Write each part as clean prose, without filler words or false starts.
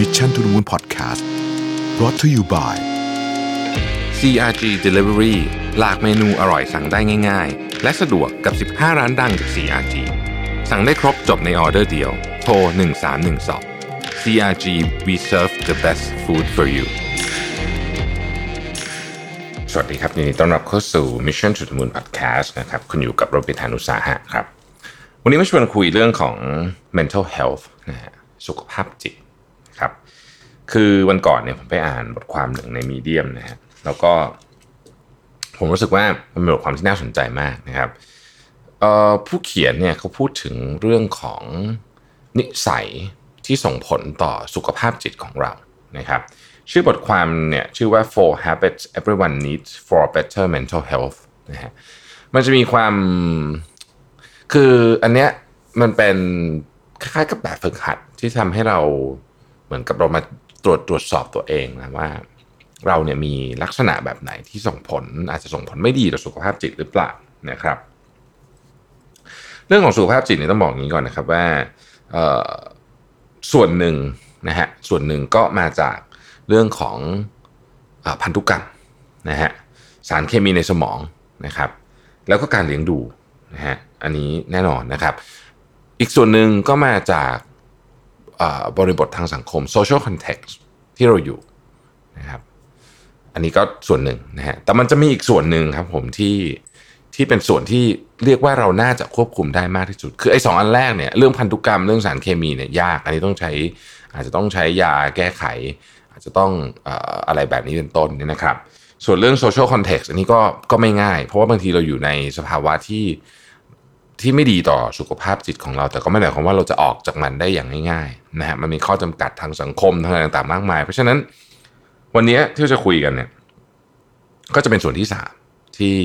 Mission to the Moon Podcast brought to you by CRG Delivery หลากเมนูอร่อยสั่งได้ง่ายๆและสะดวกกับ15ร้านดังจาก CRG สั่งได้ครบจบในออเดอร์เดียวโทร1312 CRG We serve the best food for youสวัสดีครับยินดีต้อนรับเข้าสู่ Mission to the Moon Podcast นะครับคุณอยู่กับโรบินธานุสาหะครับวันนี้มาชวนคุยเรื่องของ mental health นะฮะสุขภาพจิตครับคือวันก่อนเนี่ยผมไปอ่านบทความหนึ่งในมีเดียมนะฮะแล้วก็ผมรู้สึกว่ามันเป็นบทความที่น่าสนใจมากนะครับผู้เขียนเนี่ยเขาพูดถึงเรื่องของนิสัยที่ส่งผลต่อสุขภาพจิตของเรานะครับชื่อบทความเนี่ยชื่อว่า Four Habits Everyone Needs for Better Mental Health นะฮะมันจะมีความคืออันเนี้ยมันเป็นคล้ายๆกับแบบฝึกหัดที่ทำให้เราเหมือนกับเรามาตรวจสอบตัวเองนะว่าเราเนี่ยมีลักษณะแบบไหนที่ส่งผลอาจจะส่งผลไม่ดีต่อสุขภาพจิตหรือเปล่านะครับเรื่องของสุขภาพจิตเนี่ยต้องบอกอย่างนี้ก่อนนะครับว่าส่วนหนึ่งนะฮะส่วนหนึ่งก็มาจากเรื่องของพันธุกรรมนะฮะสารเคมีในสมองนะครับแล้วก็การเลี้ยงดูนะฮะอันนี้แน่นอนนะครับอีกส่วนหนึ่งก็มาจากบริบททางสังคม social context ที่เราอยู่นะครับอันนี้ก็ส่วนหนึ่งนะฮะแต่มันจะมีอีกส่วนหนึ่งครับผมที่เป็นส่วนที่เรียกว่าเราน่าจะควบคุมได้มากที่สุดคือไอ้สองอันแรกเนี่ยเรื่องพันธุกรรมเรื่องสารเคมีเนี่ยยากอันนี้ต้องใช้อาจจะต้องใช้ยาแก้ไขอาจจะต้องอะไรแบบนี้เป็นต้นนี่นะครับส่วนเรื่อง social context อันนี้ก็ไม่ง่ายเพราะว่าบางทีเราอยู่ในสภาวะที่ไม่ดีต่อสุขภาพจิตของเราแต่ก็ไม่ได้หมายความว่าเราจะออกจากมันได้อย่างง่ายๆนะฮะมันมีข้อจำกัดทางสังคมทางอะไรต่างๆมากมายเพราะฉะนั้นวันนี้ที่จะคุยกันเนี่ยก็จะเป็นส่วนที่3ที่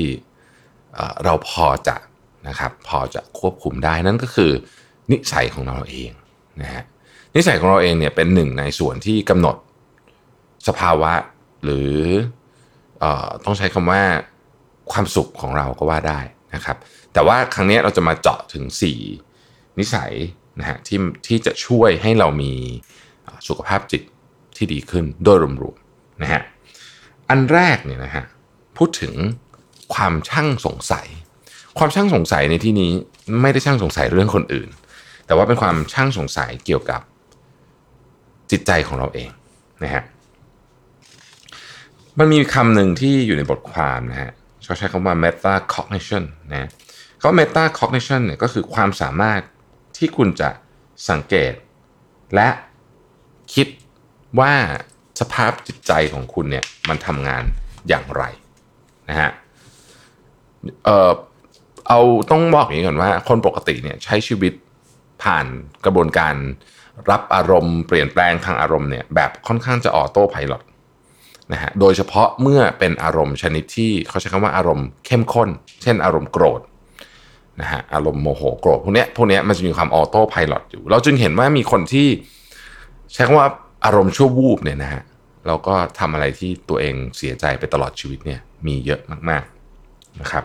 เราพอจะนะครับพอจะควบคุมได้นั่นก็คือนิสัยของเราเองนะฮะนิสัยของเราเองเนี่ยเป็นหนึ่งในส่วนที่กำหนดสภาวะหรือต้องใช้คำว่าความสุขของเราก็ว่าได้นะครับแต่ว่าครั้งนี้เราจะมาเจาะถึง4นิสัยนะฮะที่จะช่วยให้เรามีสุขภาพจิตที่ดีขึ้นโดยรวมๆนะฮะอันแรกเนี่ยนะฮะพูดถึงความช่างสงสัยความช่างสงสัยในที่นี้ไม่ได้ช่างสงสัยเรื่องคนอื่นแต่ว่าเป็นความช่างสงสัยเกี่ยวกับจิตใจของเราเองนะฮะมันมีคำหนึ่งที่อยู่ในบทความนะฮะเขาใช้คำว่า meta cognition นะก็ meta cognition เนี่ยก็คือความสามารถที่คุณจะสังเกตและคิดว่าสภาพจิตใจของคุณเนี่ยมันทำงานอย่างไรนะฮะเอาต้องบอกอย่างนี้ก่อนว่าคนปกติเนี่ยใช้ชีวิตผ่านกระบวนการรับอารมณ์เปลี่ยนแปลงทางอารมณ์เนี่ยแบบค่อนข้างจะออโต้ไพลอตนะฮะโดยเฉพาะเมื่อเป็นอารมณ์ชนิดที่เขาใช้คำว่าอารมณ์เข้มข้นเช่นอารมณ์โกรธนะฮะอารมณ์โมโหโกรธพวกเนี้ยมันจะมีความออโต้ไพลอตอยู่เราจึงเห็นว่ามีคนที่ใช้คำว่าอารมณ์ชั่ววูบเนี่ยนะฮะแล้วก็ทำอะไรที่ตัวเองเสียใจไปตลอดชีวิตเนี่ยมีเยอะมากๆนะครับ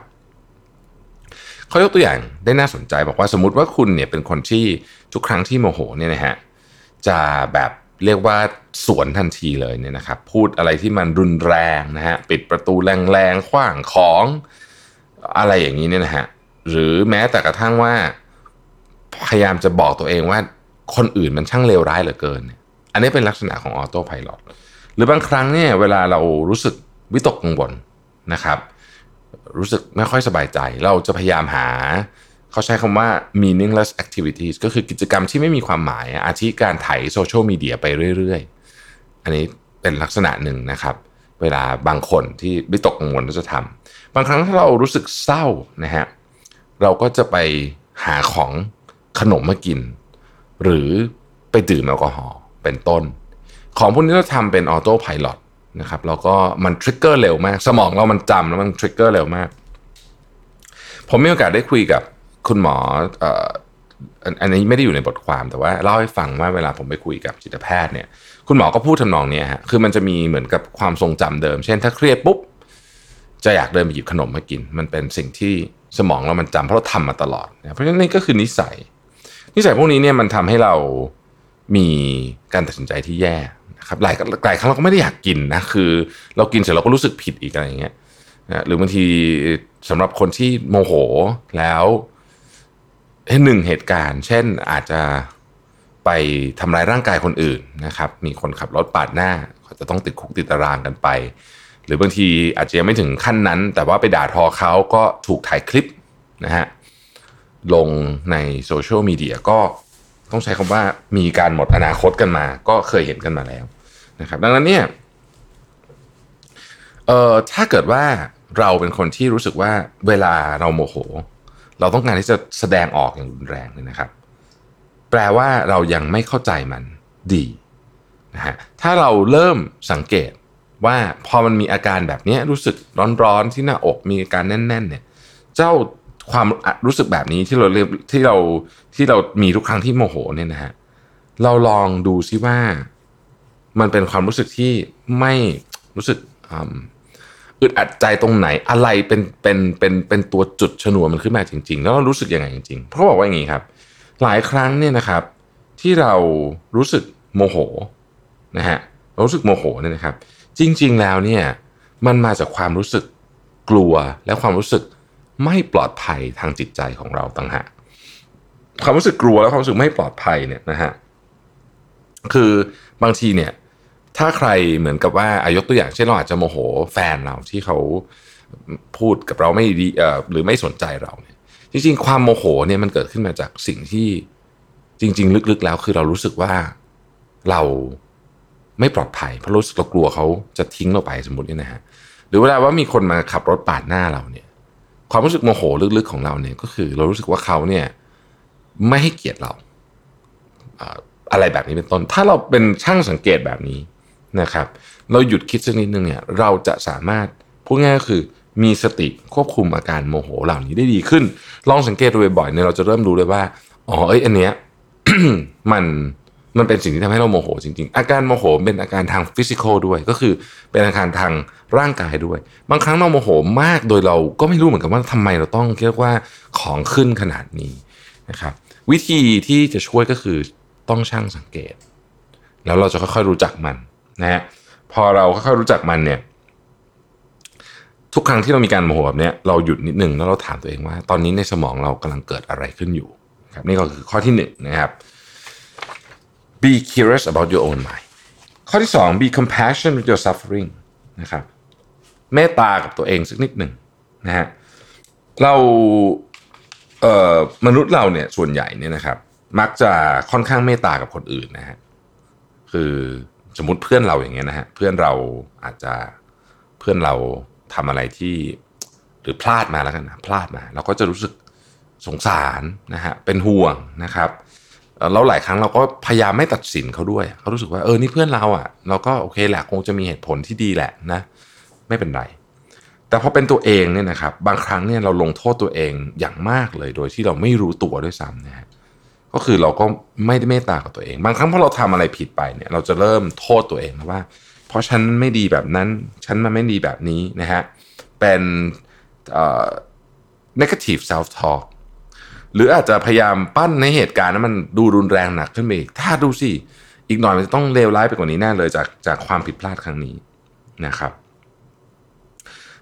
เขายกตัวอย่างได้น่าสนใจบอกว่าสมมุติว่าคุณเนี่ยเป็นคนที่ทุกครั้งที่โมโหเนี่ยนะฮะจะแบบเรียกว่าสวนทันทีเลยเนี่ยนะครับพูดอะไรที่มันรุนแรงนะฮะปิดประตูแรงๆขว้างของอะไรอย่างนี้เนี่ยนะฮะหรือแม้แต่กระทั่งว่าพยายามจะบอกตัวเองว่าคนอื่นมันช่างเลวร้ายเหลือเกินอันนี้เป็นลักษณะของออโต้ไพลอตหรือบางครั้งเนี่ยเวลาเรารู้สึกวิตกกังวลนะครับรู้สึกไม่ค่อยสบายใจเราจะพยายามหาเขาใช้คำว่า meaningless activities ก็คือกิจกรรมที่ไม่มีความหมายอาทิการไถโซเชียลมีเดียไปเรื่อยๆอันนี้เป็นลักษณะหนึ่งนะครับเวลาบางคนที่วิตกกังวลก็จะทำบางครั้งถ้าเรารู้สึกเศร้านะฮะเราก็จะไปหาของขนมมากินหรือไปดื่มแอลกอฮอล์เป็นต้นของพวกนี้เราทำเป็นออโต้ไพลอตนะครับแล้วก็มันทริกเกอร์เร็วมากสมองเรามันจำแล้วมันทริกเกอร์เร็วมากผมมีโอกาสได้คุยกับคุณหมออันนี้ไม่ได้อยู่ในบทความแต่ว่าเล่าให้ฟังว่าเวลาผมไปคุยกับจิตแพทย์เนี่ยคุณหมอก็พูดทำนองนี้ฮะคือมันจะมีเหมือนกับความทรงจำเดิมเช่นถ้าเครียดปุ๊บจะอยากเดินไปหยิบขนมมากินมันเป็นสิ่งที่สมองเรามันจำเพราะเราทำมาตลอดนะเพราะฉะนั้นนี่ก็คือนิสัยพวกนี้เนี่ยมันทำให้เรา มีการตัดสินใจที่แย่นะครับหลายครั้งเราก็ไม่ได้อยากกินนะคือเรากินเสร็จเราก็รู้สึกผิดอีกอะไรอย่างเงี้ยหรือบางทีสำหรับคนที่โมโหแล้วหนึ่งเหตุการณ์เช่นอาจจะไปทำร้ายร่างกายคนอื่นนะครับมีคนขับรถปาดหน้าเขาจะต้องติดคุกติดตารางกันไปหรือบางทีอาจจะยังไม่ถึงขั้นนั้นแต่ว่าไปด่าทอเขาก็ถูกถ่ายคลิปนะฮะลงในโซเชียลมีเดียก็ต้องใช้คำว่ามีการหมดอนาคตกันมาก็เคยเห็นกันมาแล้วนะครับดังนั้นเนี่ยถ้าเกิดว่าเราเป็นคนที่รู้สึกว่าเวลาเราโมโหเราต้องการที่จะแสดงออกอย่างรุนแรงเนี่ยนะครับแปลว่าเรายังไม่เข้าใจมันดีนะฮะถ้าเราเริ่มสังเกตว่าพอมันมีอาการแบบนี้รู้สึกร้อนๆที่หน้าอกมีอาการแน่นๆเนี่ยเจ้าความรู้สึกแบบนี้ที่เรามีทุกครั้งที่โมโหเนี่ยนะฮะเราลองดูซิว่ามันเป็นความรู้สึกที่ไม่รู้สึกอึดอัดใจตรงไหนอะไรเป็นตัวจุดชนวนมันขึ้นมาจริงๆแล้วเรารู้สึกยังไงจริงๆเพราะบอกว่าอย่างนี้ครับหลายครั้งเนี่ยนะครับที่เรารู้สึกโมโหนะฮะรู้สึกโมโหเนี่ยนะครับจริงๆแล้วเนี่ยมันมาจากความรู้สึกกลัวและความรู้สึกไม่ปลอดภัยทางจิตใจของเราต่างหากความรู้สึกกลัวและความรู้สึกไม่ปลอดภัยเนี่ยนะฮะคือบางทีเนี่ยถ้าใครเหมือนกับว่าายกตัวอย่างเช่นเราอาจจะโมโหแฟนเราที่เขาพูดกับเราไม่ดีหรือไม่สนใจเราเนี่ยจริงๆความโมโหเนี่ยมันเกิดขึ้นมาจากสิ่งที่จริงๆลึกๆแล้วคือเรารู้สึกว่าเราไม่ปลอดภัยเพราะรู้สึกเรากลัวเขาจะทิ้งเราไปสมมุตินี่นะฮะหรือเวลาว่ามีคนมาขับรถปาดหน้าเราเนี่ยความรู้สึกโมโหลึกๆของเราเนี่ยก็คือเรารู้สึกว่าเขาเนี่ยไม่ให้เกียรติเราอะไรแบบนี้เป็นต้นถ้าเราเป็นช่างสังเกตแบบนี้นะครับเราหยุดคิดสักนิดนึงเนี่ยเราจะสามารถพูดง่ายก็คือมีสติควบคุมอาการโมโหเหล่านี้ได้ดีขึ้นลองสังเกตดูบ่อยๆเนี่ยเราจะเริ่มรู้เลยว่าอ๋ออันเนี้ย มันเป็นสิ่งที่ทำให้เราโมโหจริงๆอาการโมโหเป็นอาการทางฟิสิกอลด้วยก็คือเป็นอาการทางร่างกายด้วยบางครั้งเราโมโหมากโดยเราก็ไม่รู้เหมือนกันว่าทำไมเราต้องเรียกว่าของขึ้นขนาดนี้นะครับวิธีที่จะช่วยก็คือต้องช่างสังเกตแล้วเราจะค่อยๆรู้จักมันนะฮะพอเราค่อยๆรู้จักมันเนี่ยทุกครั้งที่เรามีการโมโหแบบเนี้ยเราหยุดนิดนึงแล้วเราถามตัวเองว่าตอนนี้ในสมองเรากำลังเกิดอะไรขึ้นอยู่ครับนี่ก็คือข้อที่1 นะครับ Be curious about your own mind ข้อที่2 Be compassionate with your suffering นะครับเมตตากับตัวเองสักนิดนึงนะฮะเรามนุษย์เราเนี่ยส่วนใหญ่เนี่ยนะครับมักจะค่อนข้างเมตตากับคนอื่นนะฮะคือสมมุติเพื่อนเราอย่างเงี้ยนะฮะเพื่อนเราทำอะไรที่หรือพลาดมาแล้วกันนะพลาดมาเราก็จะรู้สึกสงสารนะฮะเป็นห่วงนะครับแล้วหลายครั้งเราก็พยายามไม่ตัดสินเขาด้วยเขารู้สึกว่านี่เพื่อนเราอ่ะเราก็โอเคแหละคงจะมีเหตุผลที่ดีแหละนะไม่เป็นไรแต่พอเป็นตัวเองเนี่ยนะครับบางครั้งเนี่ยเราลงโทษตัวเองอย่างมากเลยโดยที่เราไม่รู้ตัวด้วยซ้ำนะฮะก็คือเราก็ไม่ได้เมตตากับตัวเองบางครั้งพอเราทำอะไรผิดไปเนี่ยเราจะเริ่มโทษตัวเองว่าเพราะฉันไม่ดีแบบนั้นฉันมันไม่ดีแบบนี้นะฮะเป็นnegative self talk หรืออาจจะพยายามปั้นในเหตุการณ์นั้นมันดูรุนแรงหนักขึ้นไปอีกถ้าดูสิอีกหน่อยมันจะต้องเลวร้ายไปกว่านี้แน่เลยจากความผิดพลาดครั้งนี้นะครับ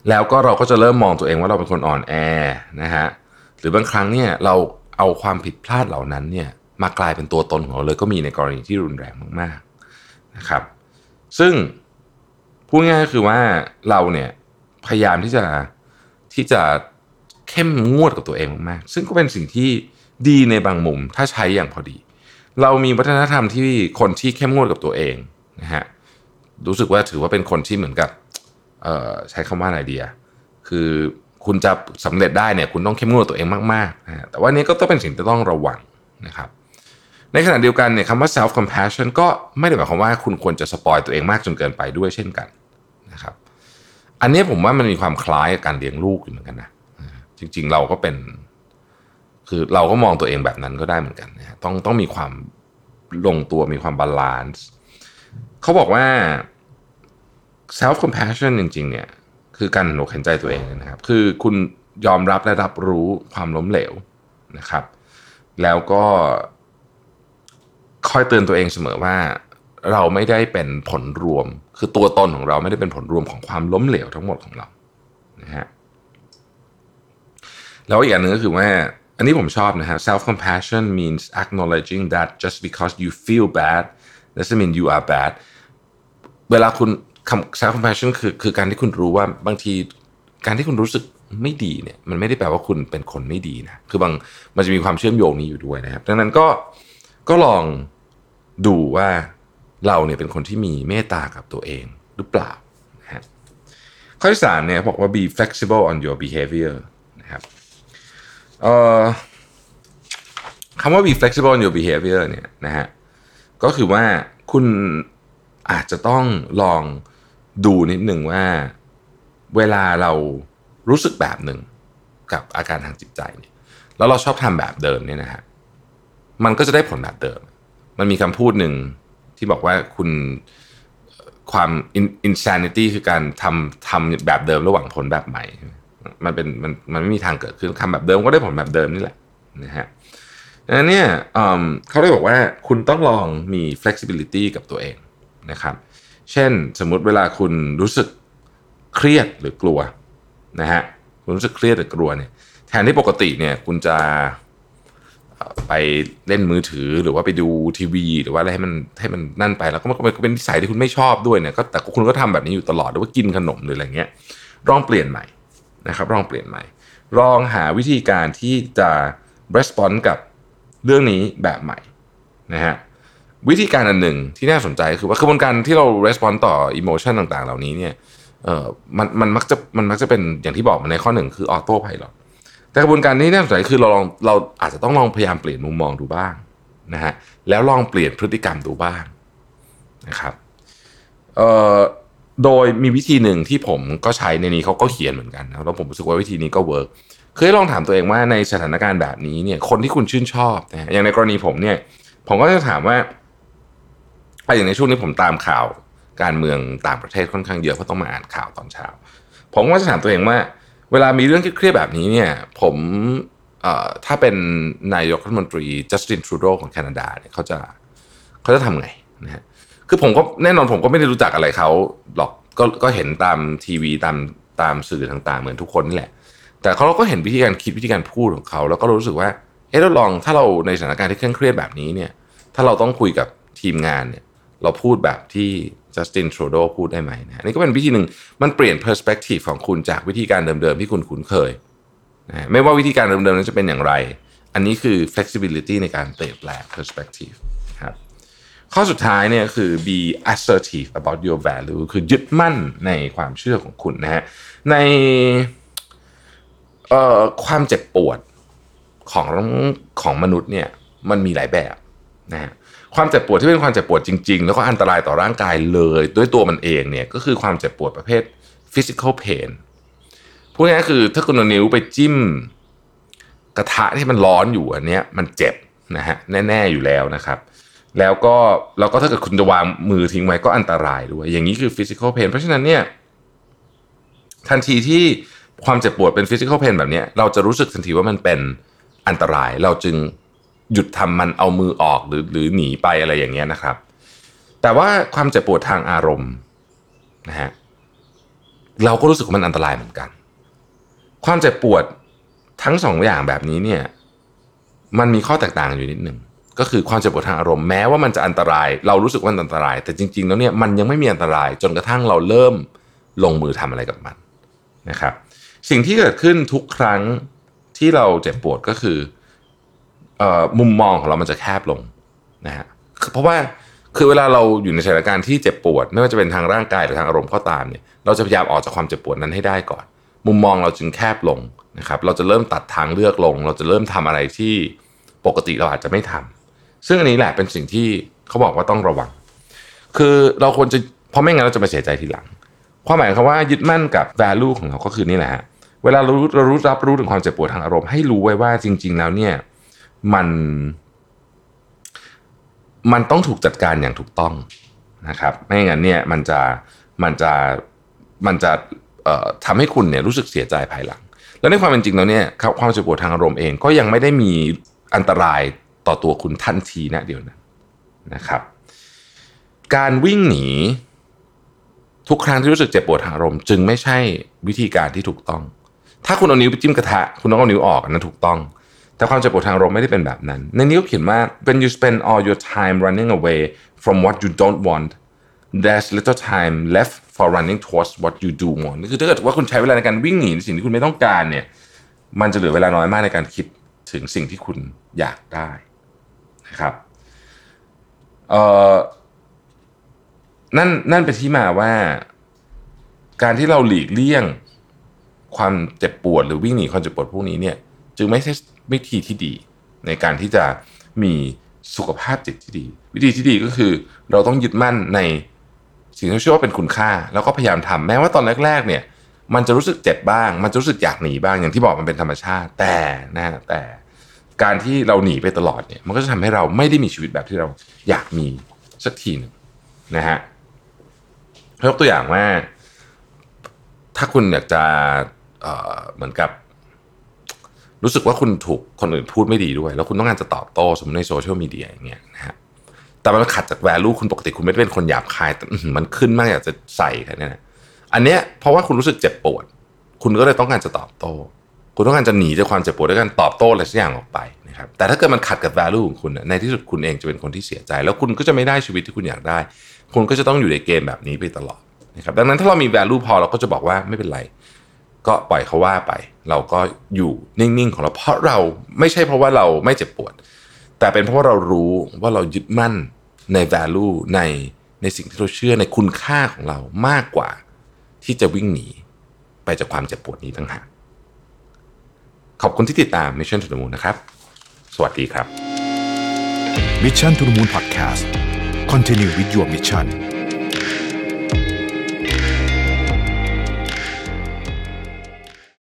แล้วก็เราก็จะเริ่มมองตัวเองว่าเราเป็นคนอ่อนแอนะฮะหรือบางครั้งเนี่ยเราเอาความผิดพลาดเหล่านั้นเนี่ยมากลายเป็นตัวตนของเราเลยก็มีในกรณีที่รุนแรงมากๆนะครับซึ่งพูดง่ายๆคือว่าเราเนี่ยพยายามที่จะเข้มงวดกับตัวเองมากๆซึ่งก็เป็นสิ่งที่ดีในบางมุมถ้าใช้อย่างพอดีเรามีวัฒนธรรมที่คนที่เข้มงวดกับตัวเองนะฮะรู้สึกว่าถือว่าเป็นคนที่เหมือนกับใช้คำว่าอะไรดีอ่ะคือคุณจะสำเร็จได้เนี่ยคุณต้องเข้มงวดตัวเองมากๆนะแต่ว่านี้ก็ต้องเป็นสิ่งที่ต้องระวังนะครับในขณะเดียวกันเนี่ยคำว่า self compassion ก็ไม่ได้หมายความว่าคุณควรจะสปอยตัวเองมากจนเกินไปด้วยเช่นกันนะครับอันนี้ผมว่ามันมีความคล้ายกับการเลี้ยงลูกอยู่เหมือนกันนะจริงๆเราก็เป็นคือเราก็มองตัวเองแบบนั้นก็ได้เหมือนกันนะฮะต้องมีความลงตัวมีความบาลานซ์เขาบอกว่า self compassion จริงๆเนี่ยคือการเห็นใจตัวเองนะครับคือคุณยอมรับและรับรู้ความล้มเหลวนะครับแล้วก็ คอยเตือนตัวเองเสมอว่าเราไม่ได้เป็นผลรวมคือตัวตนของเราไม่ได้เป็นผลรวมของความล้มเหลวทั้งหมดของเรานะฮะแล้วอีกอย่างนึงก็คือว่าอันนี้ผมชอบนะฮะ self compassion means acknowledging that just because you feel bad doesn't mean you are bad เวลาคุณ self compassion คือการที่คุณรู้ว่าบางทีการที่คุณรู้สึกไม่ดีเนี่ยมันไม่ได้แปลว่าคุณเป็นคนไม่ดีนะคือบางมันจะมีความเชื่อมโยงนี้อยู่ด้วยนะครับดังนั้นก็ลองดูว่าเราเนี่ยเป็นคนที่มีเมตตากับตัวเองหรือเปล่านะฮะข้อที่3เนี่ยบอกว่า be flexible on your behavior นะครับคำว่า be flexible on your behavior เนี่ยนะฮะก็คือว่าคุณอาจจะต้องลองดูนิดหนึ่งว่าเวลาเรารู้สึกแบบหนึ่งกับอาการทางจิตใจเนี่ยแล้วเราชอบทำแบบเดิมเนี่ยนะฮะมันก็จะได้ผลแบบเดิมมันมีคำพูดหนึ่งที่บอกว่าคุณความ insanity คือการทำแบบเดิมระหว่างผลแบบใหม่มันไม่มีทางเกิดขึ้นคำแบบเดิมก็ได้ผลแบบเดิมนี่แหละนะฮะแล้วเนี่ยเขาได้บอกว่าคุณต้องลองมี flexibility กับตัวเองนะครับเช่นสมมุติเวลาคุณรู้สึกเครียดหรือกลัวนะฮะคุณรู้สึกเครียดหรือกลัวเนี่ยแทนที่ปกติเนี่ยคุณจะไปเล่นมือถือหรือว่าไปดูทีวีหรือว่าอะไรให้มันนั่นไปแล้วก็เป็นนิสัยที่คุณไม่ชอบด้วยเนี่ยก็แต่คุณก็ทำแบบนี้อยู่ตลอดหรือว่ากินขนมหรืออะไรเงี้ยลองเปลี่ยนใหม่นะครับลองเปลี่ยนใหม่ลองหาวิธีการที่จะ response กับเรื่องนี้แบบใหม่นะฮะวิธีการอันหนึ่งที่น่าสนใจคือว่ากระบวนการที่เรา response ต่อ emotion ต่างๆเหล่านี้เนี่ยมันมักจะเป็นอย่างที่บอกมาในข้อหนึ่งคือ autopilot แต่กระบวนการนี้น่าสนใจคือเราอาจจะต้องลองพยายามเปลี่ยนมุมมองดูบ้างนะฮะแล้วลองเปลี่ยนพฤติกรรมดูบ้างนะครับโดยมีวิธีหนึ่งที่ผมก็ใช้ในนี้เขาก็เขียนเหมือนกันนะแล้วผมรู้สึกว่าวิธีนี้ก็เวิร์คคือลองถามตัวเองว่าในสถานการณ์แบบนี้เนี่ยคนที่คุณชื่นชอบนะอย่างในกรณีผมเนี่ยผมก็จะถามว่าอย่างในช่วงนี้ผมตามข่าวการเมืองต่างประเทศค่อนข้างเยอะเพราะต้องมาอ่านข่าวตอนเช้าผมก็จะถามตัวเองว่าเวลามีเรื่องเครียดแบบนี้เนี่ยผมถ้าเป็นนายกรัฐมนตรี Justin Trudeau ของแคนาดาเนี่ยเขาจะทำไงนะฮะคือผมก็แน่นอนผมก็ไม่ได้รู้จักอะไรเขาหรอกก็เห็นตามทีวีตามสื่อต่างๆเหมือนทุกคนนี่แหละแต่เขาก็เห็นวิธีการคิดวิธีการพูดของเขาแล้วก็รู้สึกว่าเอ๊ะเราลองถ้าเราในสถานการณ์ที่เครียดแบบนี้เนี่ยถ้าเราต้องคุยกับทีมงานเนี่ยเราพูดแบบที่จัสตินทรูโดว์พูดได้ไหมนะนี่ก็เป็นวิธีหนึ่งมันเปลี่ยน perspective ของคุณจากวิธีการเดิมๆที่คุณคุ้นเคยนะไม่ว่าวิธีการเดิมๆนั้นจะเป็นอย่างไรอันนี้คือ flexibility ในการเปลี่ยนแปลง perspective ครับข้อสุดท้ายเนี่ยคือ be assertive about your value คือยึดมั่นในความเชื่อของคุณนะฮะในความเจ็บปวดของมนุษย์เนี่ยมันมีหลายแบบนะฮะความเจ็บปวดที่เป็นความเจ็บปวดจริงๆแล้วก็อันตรายต่อร่างกายเลยด้วยตัวมันเองเนี่ยก็คือความเจ็บปวดประเภท physical pain พวกนี้คือถ้าคุณเอานิ้วไปจิ้มกระทะที่มันร้อนอยู่อันเนี้ยมันเจ็บนะฮะแน่ๆอยู่แล้วนะครับแล้วก็ถ้าเกิดคุณจะวางมือทิ้งไว้ก็อันตรายด้วยอย่างนี้คือ physical pain เพราะฉะนั้นเนี่ยทันทีที่ความเจ็บปวดเป็น physical pain แบบนี้เราจะรู้สึกทันทีว่ามันเป็นอันตรายเราจึงหยุดทำมันเอามือออกหรือหนีไปอะไรอย่างเงี้ยนะครับแต่ว่าความเจ็บปวดทางอารมณ์นะฮะเราก็รู้สึกว่ามันอันตรายเหมือนกันความเจ็บปวดทั้งสองอย่างแบบนี้เนี่ยมันมีข้อแตกต่างอยู่นิดนึงก็คือความเจ็บปวดทางอารมณ์แม้ว่ามันจะอันตรายเรารู้สึกว่าอันตรายแต่จริงๆแล้วเนี่ยมันยังไม่มีอันตรายจนกระทั่งเราเริ่มลงมือทำอะไรกับมันนะครับสิ่งที่เกิดขึ้นทุกครั้งที่เราเจ็บปวดก็คือมุมมองของเรามันจะแคบลงนะฮะเพราะว่าคือเวลาเราอยู่ในสถานการณ์ที่เจ็บปวดไม่ว่าจะเป็นทางร่างกายหรือทางอารมณ์ก็ตามเนี่ยเราจะพยายามออกจากความเจ็บปวดนั้นให้ได้ก่อนมุมมองเราจึงแคบลงนะครับเราจะเริ่มตัดทางเลือกลงเราจะเริ่มทำอะไรที่ปกติเราอาจจะไม่ทำซึ่งอันนี้แหละเป็นสิ่งที่เขาบอกว่าต้องระวังคือเราควรจะเพราะไม่งั้นเราจะมาเสียใจทีหลังความหมายเขาว่ายึดมั่นกับ value ของเราก็คือนี่แหละฮะเวลาเรารับรู้ถึงความเจ็บปวดทางอารมณ์ให้รู้ไว้ว่าจริงๆแล้วเนี่ยมันต้องถูกจัดการอย่างถูกต้องนะครับไม่งั้นเนี่ยมันจะทำให้คุณเนี่ยรู้สึกเสียใจภายหลังแล้วในความเป็นจริงแล้วเนี่ยความเจ็บปวดทางอารมณ์เองก็ยังไม่ได้มีอันตรายต่อตัวคุณทันทีนะเดี๋ยวนั้น นะครับการวิ่งหนีทุกครั้งที่รู้สึกเจ็บปวดทางอารมณ์จึงไม่ใช่วิธีการที่ถูกต้องถ้าคุณเอานิ้วไปจิ้มกระทะคุณต้องเอานิ้วออกนะถูกต้องแต่ความเจ็บปวดทางอารมณ์ไม่ได้เป็นแบบนั้นในนี้เขาเขียนว่า when you spend all your time running away from what you don't want there's little time left for running towards what you do want คือถ้าเกิดว่าคุณใช้เวลาในการวิ่งหนีในสิ่งที่คุณไม่ต้องการเนี่ยมันจะเหลือเวลาน้อยมากในการคิดถึงสิ่งที่คุณอยากได้นะครับนั่นเป็นที่มาว่าการที่เราหลีกเลี่ยงความเจ็บปวดหรือวิ่งหนีความเจ็บปวดพวกนี้เนี่ยจึงไม่ใช่วิธีที่ดีในการที่จะมีสุขภาพจิตที่ดีวิธีที่ดีก็คือเราต้องยึดมั่นในสิ่งที่เชื่อว่าเป็นคุณค่าแล้วก็พยายามทำแม้ว่าตอนแรกๆเนี่ยมันจะรู้สึกเจ็บบ้างมันจะรู้สึกอยากหนีบ้างอย่างที่บอกมันเป็นธรรมชาติแต่การที่เราหนีไปตลอดเนี่ยมันก็จะทำให้เราไม่ได้มีชีวิตแบบที่เราอยากมีสักทีนึงนะฮะยกตัวอย่างว่าถ้าคุณอยากจะเหมือนกับรู้สึกว่าคุณถูกคนอื่นพูดไม่ดีด้วยแล้วคุณต้องการจะตอบโต้สมมติในโซเชียลมีเดียอย่างเงี้ยนะฮะแต่มันขัดจากแวลูคุณปกติคุณไม่ได้เป็นคนหยาบคายแต่มันขึ้นมากอยากจะใส่อะไรเนี่ยอันเนี้ยเพราะว่าคุณรู้สึกเจ็บปวดคุณก็เลยต้องการจะตอบโต้คุณต้องการจะหนีจากความเจ็บปวดด้วยการตอบโต้อะไรสักอย่างออกไปนะครับแต่ถ้าเกิดมันขัดกับแวลูของคุณในที่สุดคุณเองจะเป็นคนที่เสียใจแล้วคุณก็จะไม่ได้ชีวิตที่คุณอยากได้คุณก็จะต้องอยู่ในเกมแบบนี้ไปตลอดนะครับดังนั้นถ้าเรามีแวลูพอเราก็จะบอกว่าไม่เป็นไรก็ปล่อยเขาว่าไปเราก็อยู่นิ่งๆของเราเพราะเราไม่ใช่เพราะว่าเราไม่เจ็บปวดแต่เป็นเพราะว่าเรารู้ว่าเรายึดมั่นใน value ในสิ่งที่เราเชื่อในคุณค่าของเรามากกว่าที่จะวิ่งหนีไปจากความเจ็บปวดนี้ทั้งหากขอบคุณที่ติดตาม Mission to the Moon นะครับสวัสดีครับ Mission to the Moon Podcast Continue with your mission